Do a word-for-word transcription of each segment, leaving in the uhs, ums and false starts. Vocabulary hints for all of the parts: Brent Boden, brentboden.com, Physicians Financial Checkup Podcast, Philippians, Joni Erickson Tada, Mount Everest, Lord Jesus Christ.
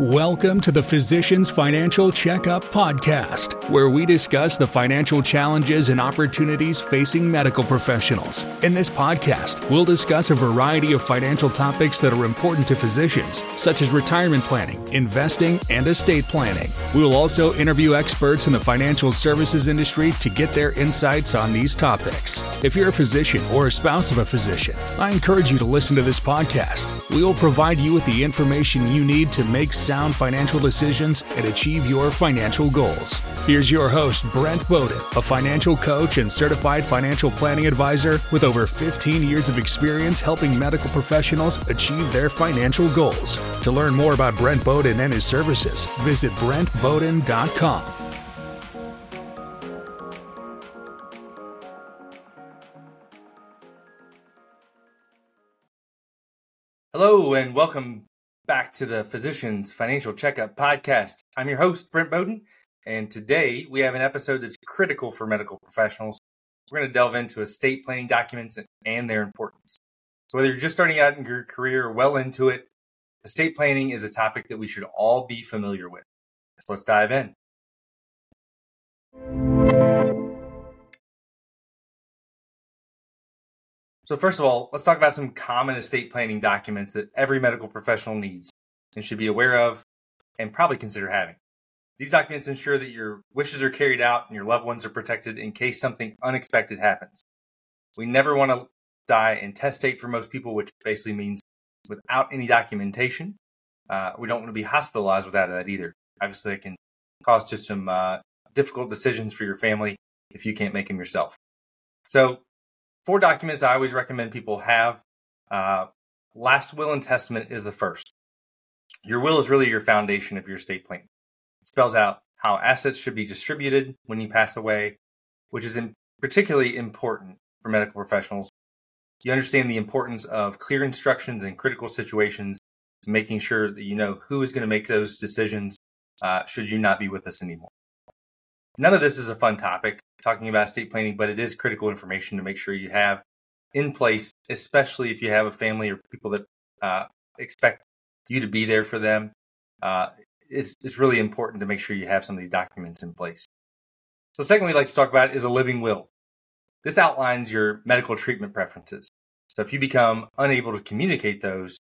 Welcome to the Physicians Financial Checkup Podcast, where we discuss the financial challenges and opportunities facing medical professionals. In this podcast, we'll discuss a variety of financial topics that are important to physicians, such as retirement planning, investing, and estate planning. We will also interview experts in the financial services industry to get their insights on these topics. If you're a physician or a spouse of a physician, I encourage you to listen to this podcast. We will provide you with the information you need to make sound financial decisions and achieve your financial goals. Here's your host, Brent Boden, a financial coach and certified financial planning advisor with over fifteen years of experience helping medical professionals achieve their financial goals. To learn more about Brent Boden and his services, visit brent boden dot com. Hello and welcome back to the Physicians Financial Checkup Podcast. I'm your host, Brent Boden, and today we have an episode that's critical for medical professionals. We're going to delve into estate planning documents and their importance. So whether you're just starting out in your career or well into it, estate planning is a topic that we should all be familiar with. So let's dive in. So first of all, let's talk about some common estate planning documents that every medical professional needs and should be aware of and probably consider having. These documents ensure that your wishes are carried out and your loved ones are protected in case something unexpected happens. We never want to die intestate for most people, which basically means without any documentation. Uh, we don't want to be hospitalized without that either. Obviously, it can cause just some uh, difficult decisions for your family if you can't make them yourself. So four documents I always recommend people have. Uh, last will and testament is the first. Your will is really your foundation of your estate plan. It spells out how assets should be distributed when you pass away, which is in particularly important for medical professionals. You understand the importance of clear instructions in critical situations, making sure that you know who is going to make those decisions uh, should you not be with us anymore. None of this is a fun topic, talking about estate planning, but it is critical information to make sure you have in place, especially if you have a family or people that uh, expect you to be there for them. Uh, it's, it's really important to make sure you have some of these documents in place. So second we'd like to talk about is a living will. This outlines your medical treatment preferences. So if you become unable to communicate those,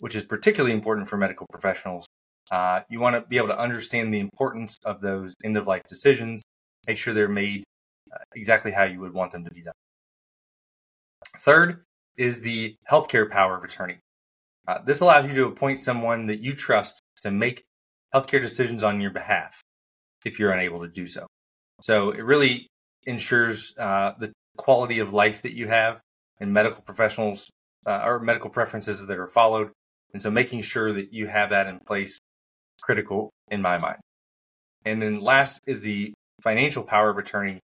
which is particularly important for medical professionals, Uh, you want to be able to understand the importance of those end-of-life decisions, make sure they're made uh, exactly how you would want them to be done. Third is the healthcare power of attorney. Uh, this allows you to appoint someone that you trust to make healthcare decisions on your behalf if you're unable to do so. So it really ensures uh, the quality of life that you have and medical professionals uh, or medical preferences that are followed. And so making sure that you have that in place critical in my mind. And then last is the financial power of attorney,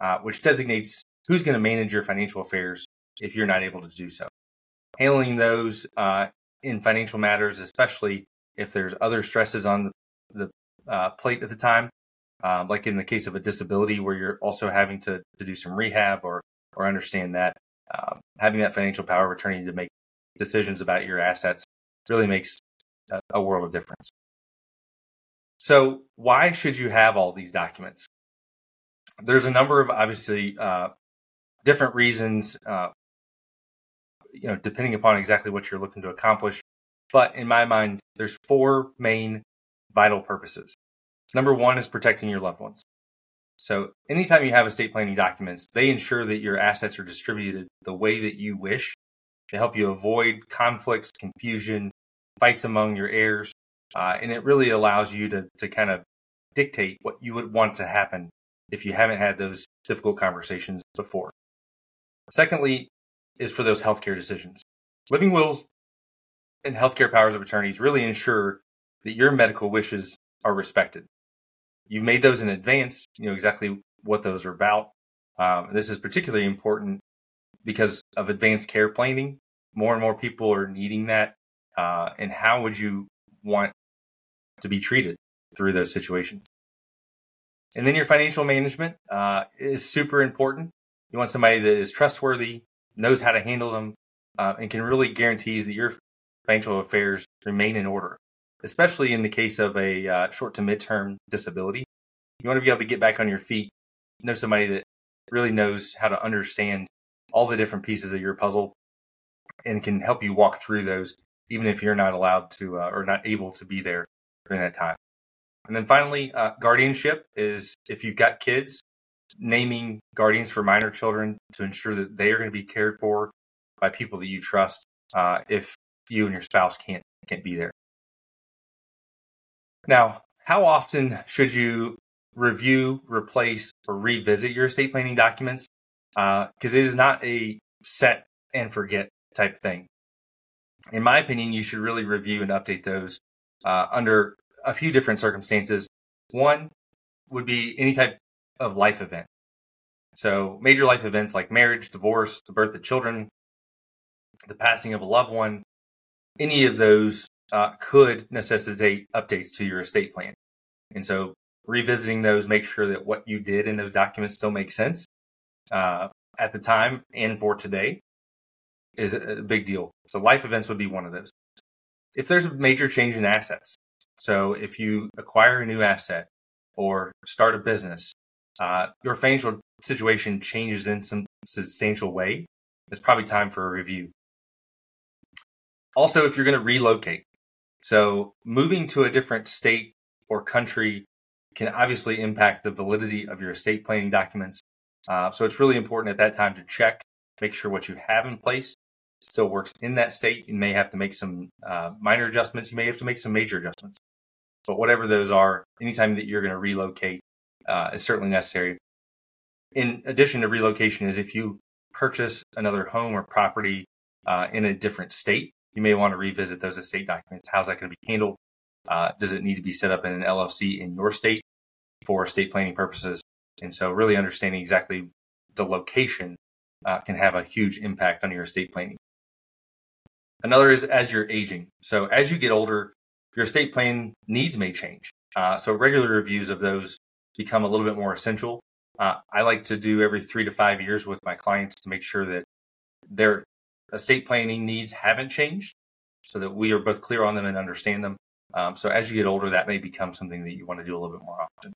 uh, which designates who's going to manage your financial affairs if you're not able to do so. Handling those uh, in financial matters, especially if there's other stresses on the, the uh, plate at the time, uh, like in the case of a disability where you're also having to, to do some rehab or, or understand that, uh, having that financial power of attorney to make decisions about your assets really makes a, a world of difference. So why should you have all these documents? There's a number of obviously uh, different reasons, uh, you know, depending upon exactly what you're looking to accomplish. But in my mind, there's four main vital purposes. Number one is protecting your loved ones. So anytime you have estate planning documents, they ensure that your assets are distributed the way that you wish to help you avoid conflicts, confusion, fights among your heirs. Uh, and it really allows you to to kind of dictate what you would want to happen if you haven't had those difficult conversations before. Secondly, is for those healthcare decisions. Living wills and healthcare powers of attorneys really ensure that your medical wishes are respected. You've made those in advance. You know exactly what those are about. Um, this is particularly important because of advanced care planning. More and more people are needing that. Uh, and how would you want to be treated through those situations? And then your financial management uh, is super important. You want somebody that is trustworthy, knows how to handle them, uh, and can really guarantee that your financial affairs remain in order. especially in the case of a uh, short to midterm disability. You want to be able to get back on your feet, know somebody that really knows how to understand all the different pieces of your puzzle and can help you walk through those, even if you're not allowed to uh, or not able to be there during that time. And then finally, uh, guardianship is if you've got kids, naming guardians for minor children to ensure that they are going to be cared for by people that you trust uh, if you and your spouse can't can't be there. Now, how often should you review, replace, or revisit your estate planning documents? Because uh, it is not a set and forget type thing. In my opinion, you should really review and update those uh, under a few different circumstances. One would be any type of life event. So major life events like marriage, divorce, the birth of children, the passing of a loved one, any of those uh, could necessitate updates to your estate plan. And so revisiting those, make sure that what you did in those documents still makes sense uh, at the time and for today is a big deal. So life events would be one of those. If there's a major change in assets, so if you acquire a new asset or start a business, uh, your financial situation changes in some substantial way, it's probably time for a review. Also, if you're going to relocate, so moving to a different state or country can obviously impact the validity of your estate planning documents. Uh, so it's really important at that time to check, make sure what you have in place still works in that state. You may have to make some uh, minor adjustments. You may have to make some major adjustments. But whatever those are, anytime that you're going to relocate uh, is certainly necessary. In addition to relocation is if you purchase another home or property uh, in a different state, you may want to revisit those estate documents. How's that going to be handled? Uh, does it need to be set up in an L L C in your state for estate planning purposes? And so really understanding exactly the location uh, can have a huge impact on your estate planning. Another is as you're aging. So as you get older, your estate plan needs may change. Uh, so regular reviews of those become a little bit more essential. Uh, I like to do every three to five years with my clients to make sure that their estate planning needs haven't changed so that we are both clear on them and understand them. Um, so as you get older, that may become something that you want to do a little bit more often.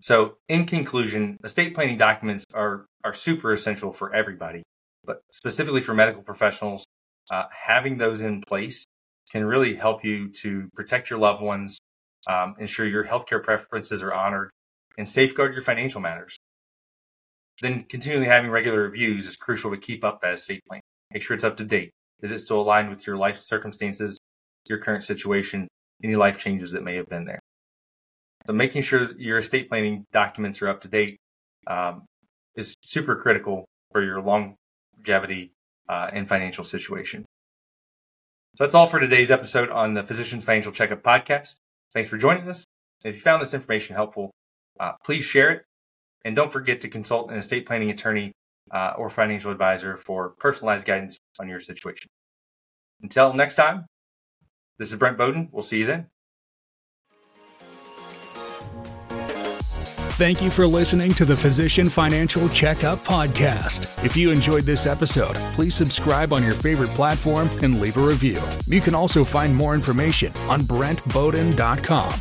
So in conclusion, estate planning documents are, are super essential for everybody, but specifically for medical professionals, uh, having those in place can really help you to protect your loved ones, um, ensure your healthcare preferences are honored, and safeguard your financial matters. Then continually having regular reviews is crucial to keep up that estate plan. Make sure it's up to date. Is it still aligned with your life circumstances, your current situation, any life changes that may have been there? So making sure that your estate planning documents are up to date um, is super critical for your longevity uh, and financial situation. So that's all for today's episode on the Physicians Financial Checkup Podcast. Thanks for joining us. If you found this information helpful, uh, please share it. And don't forget to consult an estate planning attorney uh, or financial advisor for personalized guidance on your situation. Until next time, this is Brent Boden. We'll see you then. Thank you for listening to the Physician Financial Checkup Podcast. If you enjoyed this episode, please subscribe on your favorite platform and leave a review. You can also find more information on brent boden dot com.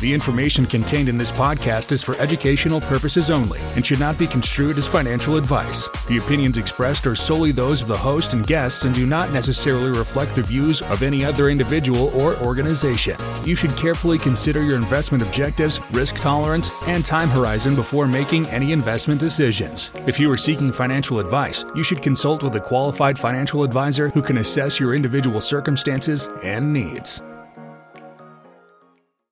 The information contained in this podcast is for educational purposes only and should not be construed as financial advice. The opinions expressed are solely those of the host and guests and do not necessarily reflect the views of any other individual or organization. You should carefully consider your investment objectives, risk tolerance, and time horizon before making any investment decisions. If you are seeking financial advice, you should consult with a qualified financial advisor who can assess your individual circumstances and needs.